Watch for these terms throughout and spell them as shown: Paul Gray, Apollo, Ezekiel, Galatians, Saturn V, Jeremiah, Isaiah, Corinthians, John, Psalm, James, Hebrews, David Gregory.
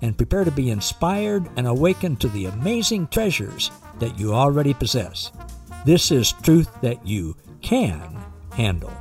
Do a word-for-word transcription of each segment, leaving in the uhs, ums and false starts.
and prepare to be inspired and awakened to the amazing treasures that you already possess. This is truth that you can handle.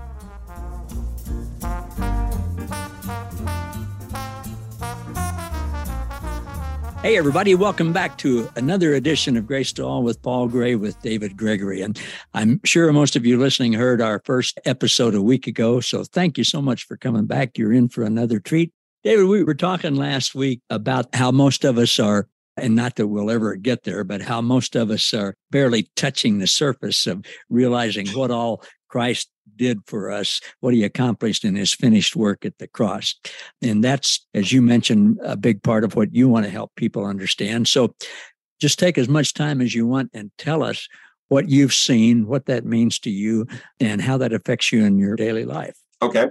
Hey everybody, welcome back to another edition of Grace to All with Paul Gray with David Gregory. And I'm sure most of you listening heard our first episode a week ago, so thank you so much for coming back. You're in for another treat. David, we were talking last week about how most of us are, and not that we'll ever get there, but how most of us are barely touching the surface of realizing what all Christ did for us, what he accomplished in his finished work at the cross. And that's, as you mentioned, a big part of what you want to help people understand. So just take as much time as you want and tell us what you've seen, what that means to you, and how that affects you in your daily life. Okay.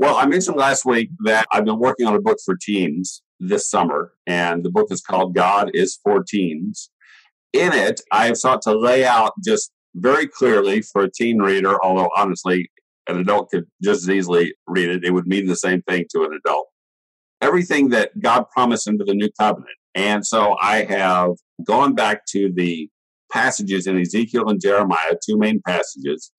Well, I mentioned last week that I've been working on a book for teens this summer, and the book is called God is for Teens. In it, I have sought to lay out just very clearly for a teen reader, although honestly, an adult could just as easily read it. It would mean the same thing to an adult. Everything that God promised into the new covenant. And so I have gone back to the passages in Ezekiel and Jeremiah, two main passages,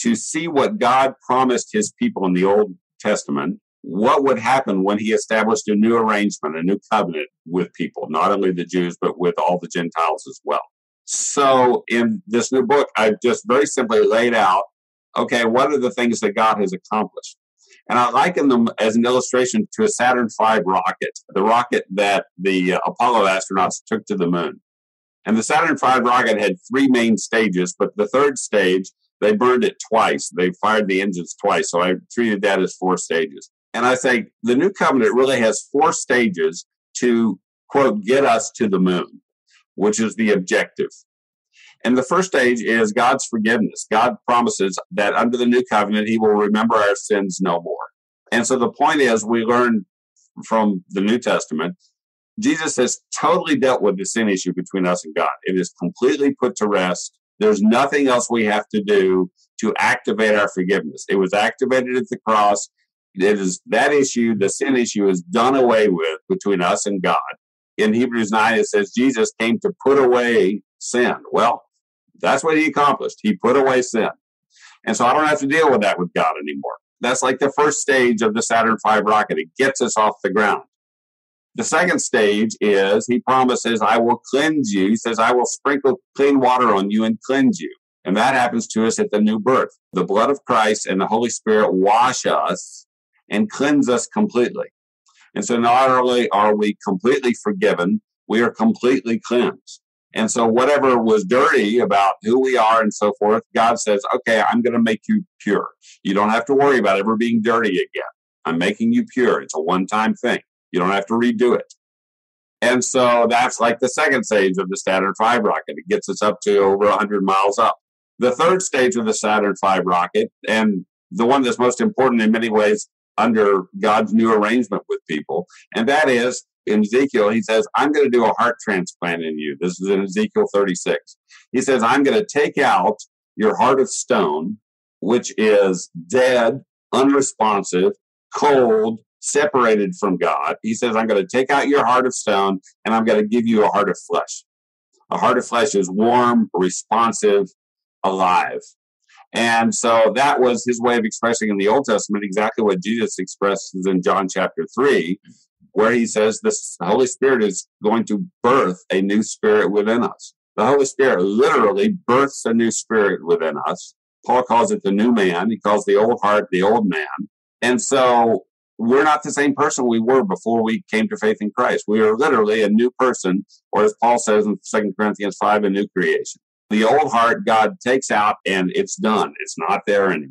to see what God promised his people in the Old Testament, what would happen when he established a new arrangement, a new covenant with people, not only the Jews, but with all the Gentiles as well. So in this new book, I've just very simply laid out, okay, what are the things that God has accomplished? And I liken them as an illustration to a Saturn five rocket, the rocket that the Apollo astronauts took to the moon. And the Saturn five rocket had three main stages, but the third stage, they burned it twice. They fired the engines twice. So I treated that as four stages. And I say the new covenant really has four stages to, quote, get us to the moon, which is the objective. And the first stage is God's forgiveness. God promises that under the new covenant, he will remember our sins no more. And so the point is, we learn from the New Testament, Jesus has totally dealt with the sin issue between us and God. It is completely put to rest. There's nothing else we have to do to activate our forgiveness. It was activated at the cross. It is that issue, the sin issue, is done away with between us and God. In Hebrews nine, it says Jesus came to put away sin. Well, that's what he accomplished. He put away sin. And so I don't have to deal with that with God anymore. That's like the first stage of the Saturn five rocket. It gets us off the ground. The second stage is he promises, I will cleanse you. He says, I will sprinkle clean water on you and cleanse you. And that happens to us at the new birth. The blood of Christ and the Holy Spirit wash us and cleanse us completely. And so not only are we completely forgiven, we are completely cleansed. And so whatever was dirty about who we are and so forth, God says, okay, I'm going to make you pure. You don't have to worry about ever being dirty again. I'm making you pure. It's a one-time thing. You don't have to redo it. And so that's like the second stage of the Saturn five rocket. It gets us up to over one hundred miles up. The third stage of the Saturn five rocket, and the one that's most important in many ways, under God's new arrangement with people. And that is, in Ezekiel, he says, I'm going to do a heart transplant in you. This is in Ezekiel thirty-six. He says, I'm going to take out your heart of stone, which is dead, unresponsive, cold, separated from God. He says, I'm going to take out your heart of stone, and I'm going to give you a heart of flesh. A heart of flesh is warm, responsive, alive. And so that was his way of expressing in the Old Testament exactly what Jesus expresses in John chapter three, where he says this Holy Spirit is going to birth a new spirit within us. The Holy Spirit literally births a new spirit within us. Paul calls it the new man. He calls the old heart the old man. And so we're not the same person we were before we came to faith in Christ. We are literally a new person, or as Paul says in Second Corinthians five, a new creation. The old heart God takes out, and it's done. It's not there anymore.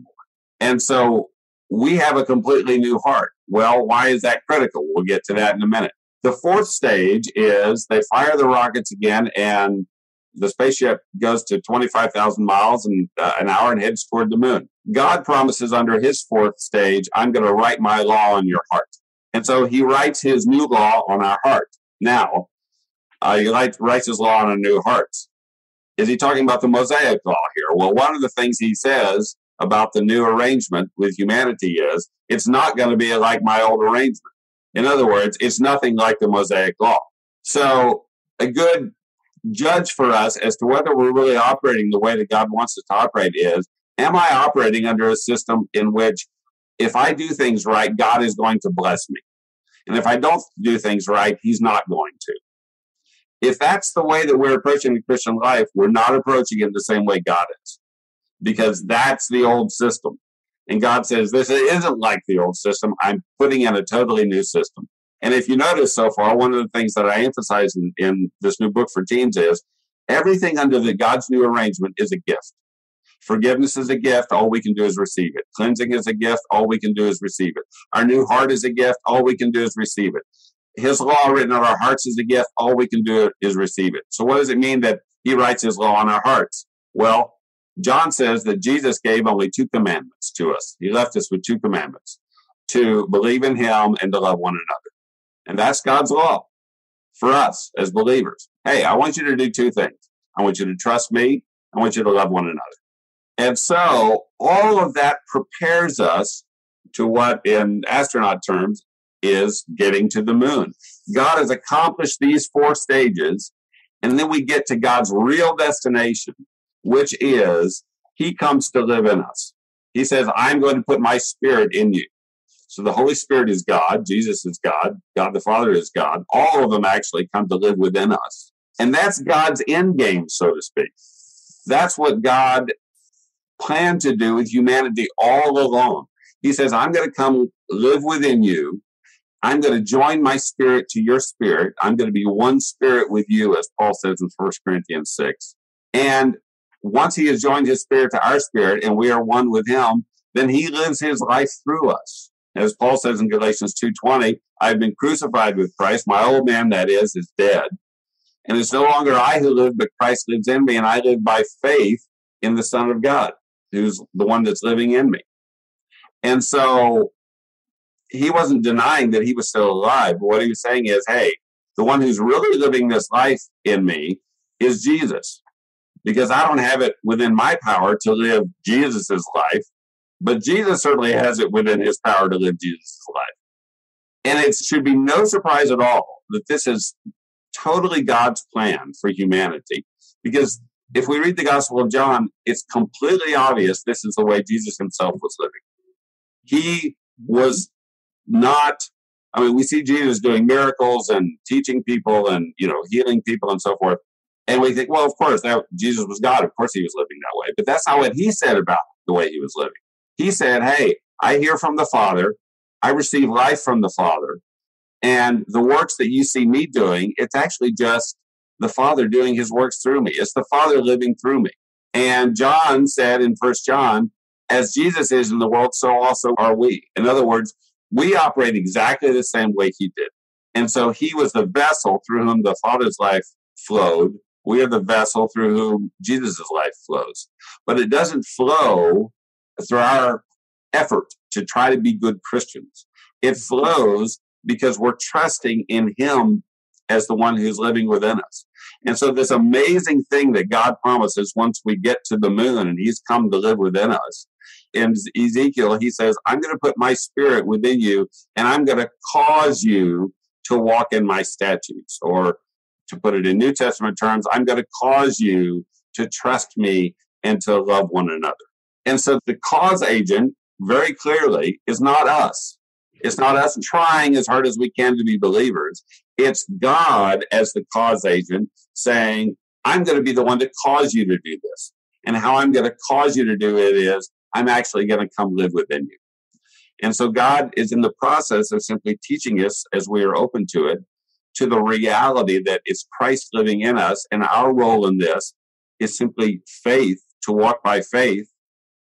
And so we have a completely new heart. Well, why is that critical? We'll get to that in a minute. The fourth stage is they fire the rockets again, and the spaceship goes to twenty-five thousand miles and, uh, an hour and heads toward the moon. God promises under his fourth stage, I'm going to write my law on your heart. And so he writes his new law on our heart. Now, uh, he writes his law on our new hearts. Is he talking about the Mosaic law here? Well, one of the things he says about the new arrangement with humanity is it's not going to be like my old arrangement. In other words, it's nothing like the Mosaic law. So a good judge for us as to whether we're really operating the way that God wants us to operate is, am I operating under a system in which if I do things right, God is going to bless me? And if I don't do things right, he's not going to. If that's the way that we're approaching the Christian life, we're not approaching it the same way God is, because that's the old system. And God says, this isn't like the old system. I'm putting in a totally new system. And if you notice so far, one of the things that I emphasize in, in this new book for teens is everything under the God's new arrangement is a gift. Forgiveness is a gift. All we can do is receive it. Cleansing is a gift. All we can do is receive it. Our new heart is a gift. All we can do is receive it. His law written on our hearts is a gift. All we can do is receive it. So what does it mean that he writes his law on our hearts? Well, John says that Jesus gave only two commandments to us. He left us with two commandments, to believe in him and to love one another. And that's God's law for us as believers. Hey, I want you to do two things. I want you to trust me. I want you to love one another. And so all of that prepares us to what in astronaut terms is getting to the moon. God has accomplished these four stages, and then we get to God's real destination, which is he comes to live in us. He says, I'm going to put my spirit in you. So the Holy Spirit is God. Jesus is God. God the Father is God. All of them actually come to live within us. And that's God's end game, so to speak. That's what God planned to do with humanity all along. He says, I'm going to come live within you. I'm going to join my spirit to your spirit. I'm going to be one spirit with you, as Paul says in First Corinthians six. And once he has joined his spirit to our spirit and we are one with him, then he lives his life through us. As Paul says in Galatians two twenty, I've been crucified with Christ. My old man, that is, is dead. And it's no longer I who live, but Christ lives in me. And I live by faith in the Son of God, who's the one that's living in me. And so he wasn't denying that he was still alive. But what he was saying is, hey, the one who's really living this life in me is Jesus. Because I don't have it within my power to live Jesus's life, but Jesus certainly has it within his power to live Jesus's life. And it should be no surprise at all that this is totally God's plan for humanity. Because if we read the Gospel of John, it's completely obvious this is the way Jesus himself was living. He was not, I mean, we see Jesus doing miracles and teaching people and, you know, healing people and so forth. And we think, well, of course, that Jesus was God. Of course he was living that way. But that's not what he said about the way he was living. He said, hey, I hear from the Father. I receive life from the Father. And the works that you see me doing, it's actually just the Father doing his works through me. It's the Father living through me. And John said in First John, as Jesus is in the world, so also are we. In other words, we operate exactly the same way he did. And so he was the vessel through whom the Father's life flowed. We are the vessel through whom Jesus' life flows. But it doesn't flow through our effort to try to be good Christians. It flows because we're trusting in him as the one who's living within us. And so this amazing thing that God promises once we get to the moon and he's come to live within us. In Ezekiel, he says, I'm going to put my spirit within you and I'm going to cause you to walk in my statutes, or to put it in New Testament terms, I'm going to cause you to trust me and to love one another. And so the cause agent, very clearly, is not us. It's not us trying as hard as we can to be believers. It's God as the cause agent saying, I'm going to be the one to cause you to do this. And how I'm going to cause you to do it is, I'm actually going to come live within you. And so God is in the process of simply teaching us, as we are open to it, to the reality that it's Christ living in us, and our role in this is simply faith, to walk by faith,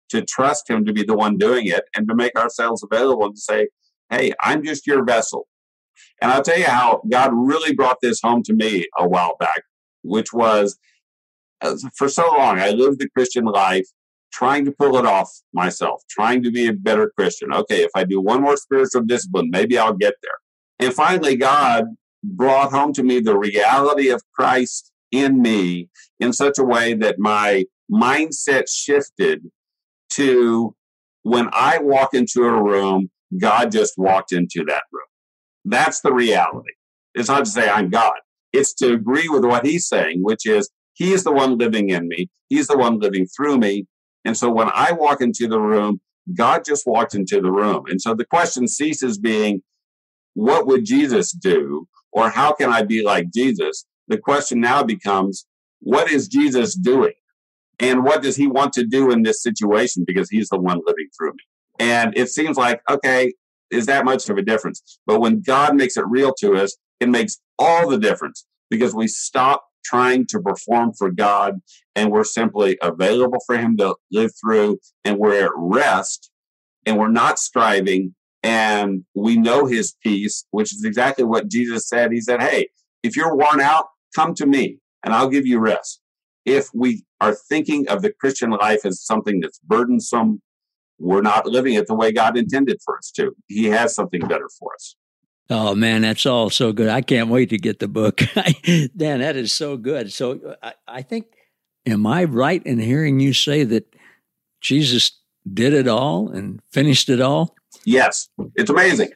to trust him to be the one doing it, and to make ourselves available and to say, hey, I'm just your vessel. And I'll tell you how God really brought this home to me a while back, which was for so long, I lived the Christian life trying to pull it off myself, trying to be a better Christian. Okay, if I do one more spiritual discipline, maybe I'll get there. And finally, God brought home to me the reality of Christ in me in such a way that my mindset shifted to when I walk into a room, God just walked into that room. That's the reality. It's not to say I'm God. It's to agree with what he's saying, which is he is the one living in me. He's the one living through me. And so when I walk into the room, God just walked into the room. And so the question ceases being, what would Jesus do? Or how can I be like Jesus? The question now becomes, what is Jesus doing? And what does he want to do in this situation? Because he's the one living through me. And it seems like, okay, is that much of a difference? But when God makes it real to us, it makes all the difference because we stop trying to perform for God and we're simply available for him to live through and we're at rest and we're not striving and we know his peace, which is exactly what Jesus said. He said, hey, if you're worn out, come to me and I'll give you rest. If we are thinking of the Christian life as something that's burdensome, we're not living it the way God intended for us to. He has something better for us. Oh, man, that's all so good. I can't wait to get the book. Dan, that is so good. So I, I think, am I right in hearing you say that Jesus did it all and finished it all? Yes. It's amazing.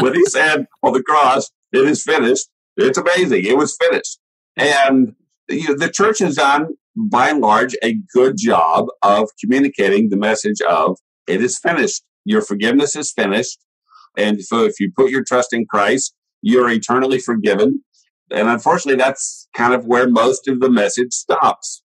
When he said on the cross, it is finished, it's amazing. It was finished. And you know, the church has done, by and large, a good job of communicating the message of it is finished. Your forgiveness is finished. And so if you put your trust in Christ, you're eternally forgiven. And unfortunately, that's kind of where most of the message stops.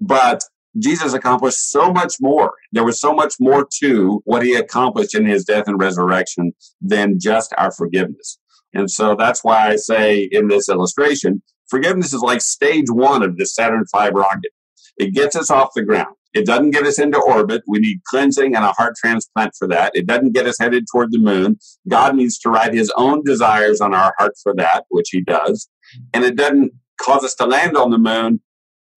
But Jesus accomplished so much more. There was so much more to what he accomplished in his death and resurrection than just our forgiveness. And so that's why I say in this illustration, forgiveness is like stage one of the Saturn five rocket. It gets us off the ground. It doesn't get us into orbit. We need cleansing and a heart transplant for that. It doesn't get us headed toward the moon. God needs to write his own desires on our heart for that, which he does. And it doesn't cause us to land on the moon.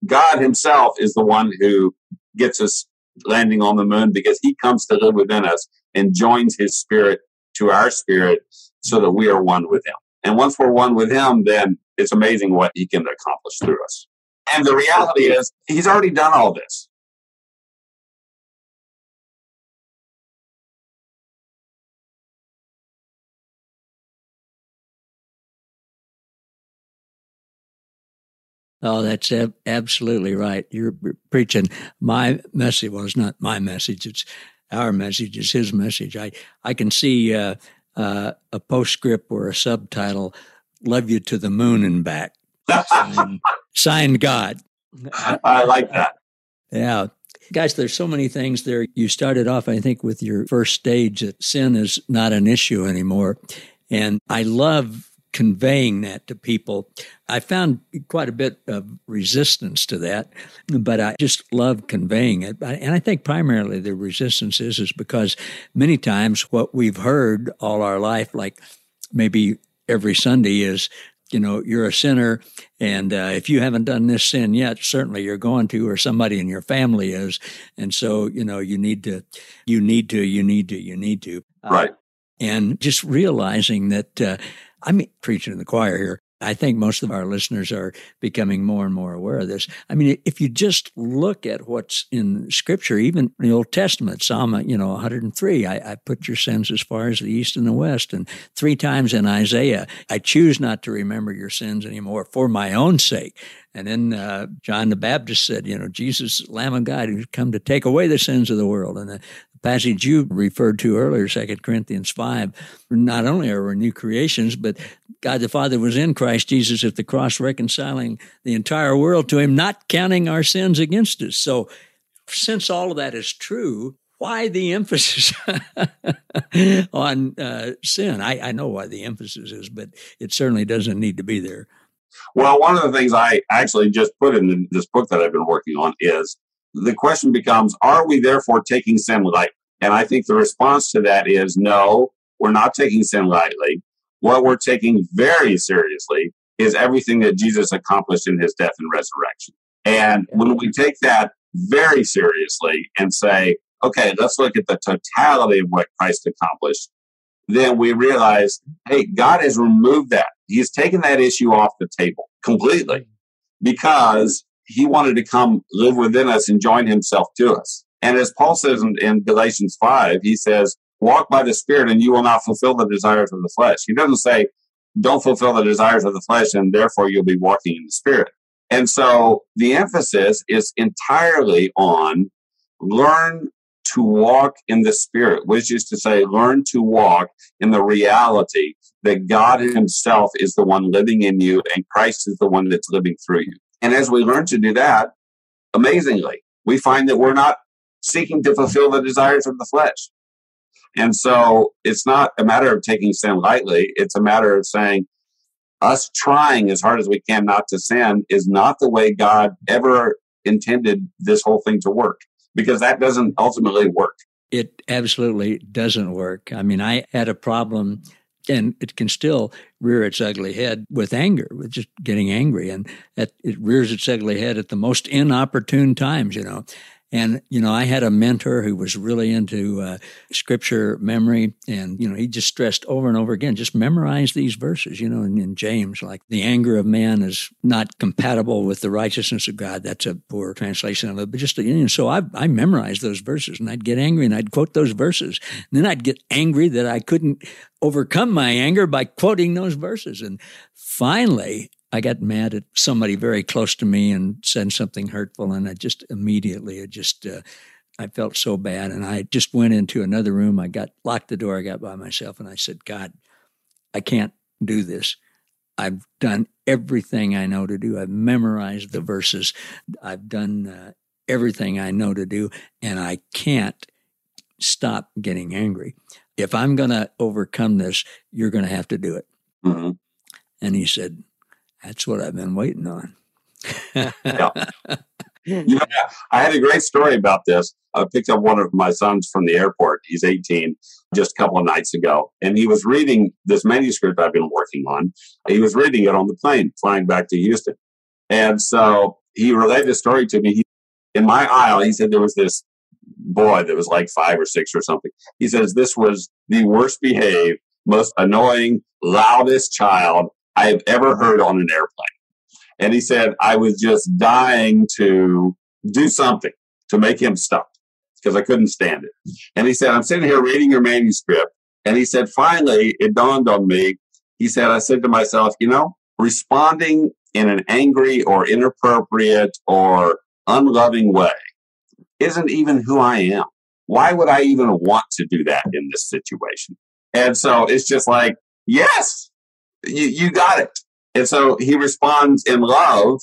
God himself is the one who gets us landing on the moon because he comes to live within us and joins his spirit to our spirit so that we are one with him. And once we're one with him, then it's amazing what he can accomplish through us. And the reality is, he's already done all this. Oh, that's ab- absolutely right. You're b- preaching. My message was well, not my message. It's our message. It's his message. I, I can see uh, uh, a postscript or a subtitle, Love You to the Moon and Back. Signed, signed God. I, I like that. Yeah. Guys, there's so many things there. You started off, I think, with your first stage that sin is not an issue anymore. And I love conveying that to people. I found quite a bit of resistance to that, but I just love conveying it. And I think primarily the resistance is, is because many times what we've heard all our life, like maybe every Sunday is, you know, you're a sinner, and uh, if you haven't done this sin yet, certainly you're going to, or somebody in your family is. And so, you know, you need to, you need to, you need to, you need to. Right. Uh, and just realizing that, uh, I'm preaching in the choir here. I think most of our listeners are becoming more and more aware of this. I mean, if you just look at what's in Scripture, even in the Old Testament, Psalm, you know, one hundred three, I, I put your sins as far as the east and the west. And three times in Isaiah, I choose not to remember your sins anymore for my own sake. And then uh, John the Baptist said, you know, Jesus, Lamb of God, who's come to take away the sins of the world. And the passage you referred to earlier, Second Corinthians five, not only are we new creations, but God the Father was in Christ Jesus at the cross, reconciling the entire world to him, not counting our sins against us. So since all of that is true, why the emphasis on uh, sin? I, I know why the emphasis is, but it certainly doesn't need to be there. Well, one of the things I actually just put in this book that I've been working on is the question becomes, are we therefore taking sin lightly? And I think the response to that is, no, we're not taking sin lightly. What we're taking very seriously is everything that Jesus accomplished in his death and resurrection. And when we take that very seriously and say, okay, let's look at the totality of what Christ accomplished, then we realize, hey, God has removed that. He's taken that issue off the table completely because he wanted to come live within us and join himself to us. And as Paul says in, in Galatians five, he says, walk by the Spirit and you will not fulfill the desires of the flesh. He doesn't say, don't fulfill the desires of the flesh and therefore you'll be walking in the Spirit. And so the emphasis is entirely on learn to walk in the Spirit, which is to say, learn to walk in the reality that God himself is the one living in you and Christ is the one that's living through you. And as we learn to do that, amazingly, we find that we're not seeking to fulfill the desires of the flesh. And so it's not a matter of taking sin lightly. It's a matter of saying, us trying as hard as we can not to sin is not the way God ever intended this whole thing to work, because that doesn't ultimately work. It absolutely doesn't work. I mean, I had a problem, and it can still rear its ugly head with anger, with just getting angry. And that, it rears its ugly head at the most inopportune times, you know. And, you know, I had a mentor who was really into uh, scripture memory. And, you know, he just stressed over and over again, just memorize these verses, you know, in, in James, like the anger of man is not compatible with the righteousness of God. That's a poor translation of it. But just, you know, so I, I memorized those verses and I'd get angry and I'd quote those verses. And then I'd get angry that I couldn't overcome my anger by quoting those verses. And finally, I got mad at somebody very close to me and said something hurtful, and I just immediately, it just, uh, I felt so bad, and I just went into another room. I got locked the door. I got by myself, and I said, God, I can't do this. I've done everything I know to do. I've memorized the verses. I've done uh, everything I know to do, and I can't stop getting angry. If I'm going to overcome this, you're going to have to do it. Mm-hmm. And he said, that's what I've been waiting on. Yeah. You know, I had a great story about this. I picked up one of my sons from the airport. He's eighteen, just a couple of nights ago. And he was reading this manuscript I've been working on. He was reading it on the plane, flying back to Houston. And so he relayed the story to me. He, in my aisle, he said there was this boy that was like five or six or something. He says, this was the worst behaved, most annoying, loudest child I have ever heard on an airplane. And he said, I was just dying to do something to make him stop because I couldn't stand it. And he said, I'm sitting here reading your manuscript. And he said, finally, it dawned on me. He said, I said to myself, you know, responding in an angry or inappropriate or unloving way isn't even who I am. Why would I even want to do that in this situation? And so it's just like, yes. You, you got it. And so he responds in love,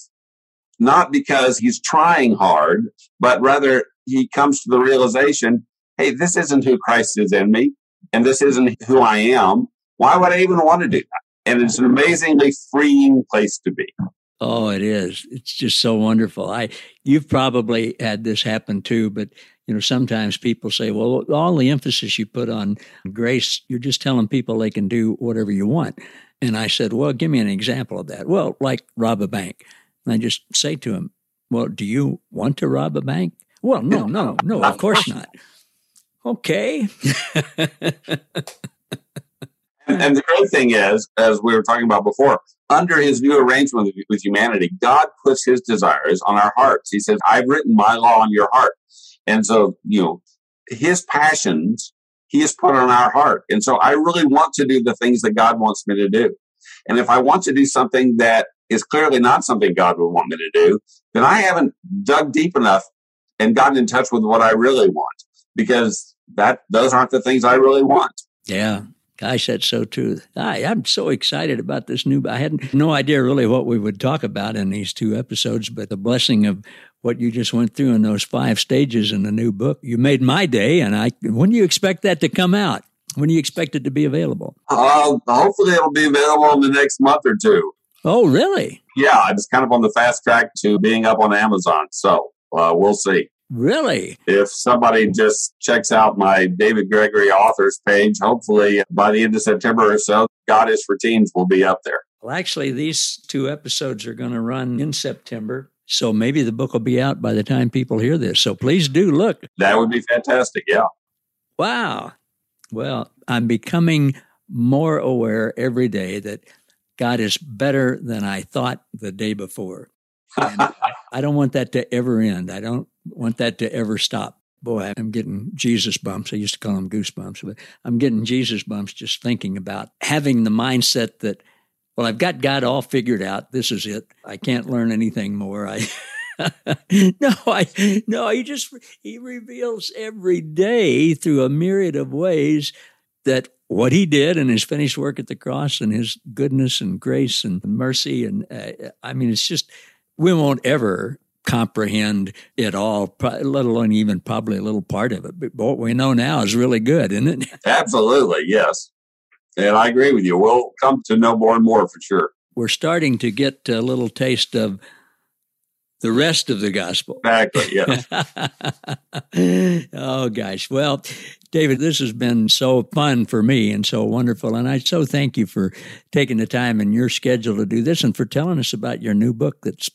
not because he's trying hard, but rather he comes to the realization, hey, this isn't who Christ is in me, and this isn't who I am. Why would I even want to do that? And it's an amazingly freeing place to be. Oh, it is. It's just so wonderful. I, you've probably had this happen too, but you know, sometimes people say, well, all the emphasis you put on grace, you're just telling people they can do whatever you want. And I said, well, give me an example of that. Well, like rob a bank. And I just say to him, well, do you want to rob a bank? Well, no, no, no, of course not. Okay. And the great thing is, as we were talking about before, under his new arrangement with humanity, God puts his desires on our hearts. He says, I've written my law on your heart. And so, you know, his passions he has put on our heart. And so I really want to do the things that God wants me to do. And if I want to do something that is clearly not something God would want me to do, then I haven't dug deep enough and gotten in touch with what I really want, because that those aren't the things I really want. Yeah. I said so too. I, I'm so excited about this new, I had no idea really what we would talk about in these two episodes, but the blessing of what you just went through in those five stages in the new book, you made my day. And I, when do you expect that to come out? When do you expect it to be available? Uh, hopefully it'll be available in the next month or two. Oh, really? Yeah. I was kind of on the fast track to being up on Amazon. So uh, we'll see. Really? If somebody just checks out my David Gregory authors page, hopefully by the end of September or so, God is for Teens will be up there. Well, actually, these two episodes are going to run in September, so maybe the book will be out by the time people hear this. So please do look. That would be fantastic, yeah. Wow. Well, I'm becoming more aware every day that God is better than I thought the day before. And I don't want that to ever end. I don't want that to ever stop. Boy, I'm getting Jesus bumps. I used to call them goosebumps, but I'm getting Jesus bumps just thinking about having the mindset that, well, I've got God all figured out. This is it. I can't learn anything more. I no, I no. He just he reveals every day through a myriad of ways that what he did and his finished work at the cross and his goodness and grace and mercy and uh, I mean, it's just we won't ever comprehend it all, let alone even probably a little part of it. But what we know now is really good, isn't it? Absolutely, yes. And I agree with you. We'll come to know more and more for sure. We're starting to get a little taste of the rest of the gospel. Exactly, yes. Oh, gosh. Well, David, this has been so fun for me and so wonderful. And I so thank you for taking the time in your schedule to do this and for telling us about your new book that's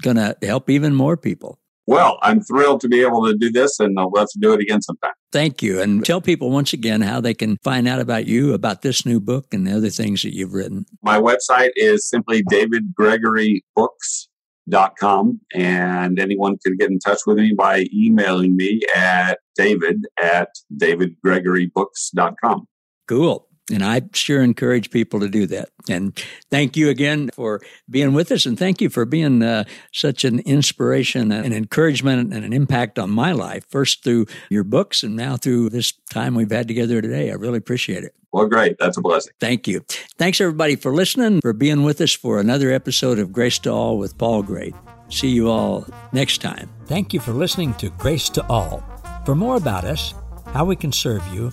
going to help even more people. Well, I'm thrilled to be able to do this, and I'll have to do it again sometime. Thank you. And tell people once again how they can find out about you, about this new book, and the other things that you've written. My website is simply david gregory books dot com, and anyone can get in touch with me by emailing me at david at david gregory books dot com. Cool. And I sure encourage people to do that. And thank you again for being with us. And thank you for being uh, such an inspiration and an encouragement and an impact on my life, first through your books and now through this time we've had together today. I really appreciate it. Well, great. That's a blessing. Thank you. Thanks, everybody, for listening, for being with us for another episode of Grace to All with Paul Gray. See you all next time. Thank you for listening to Grace to All. For more about us, how we can serve you,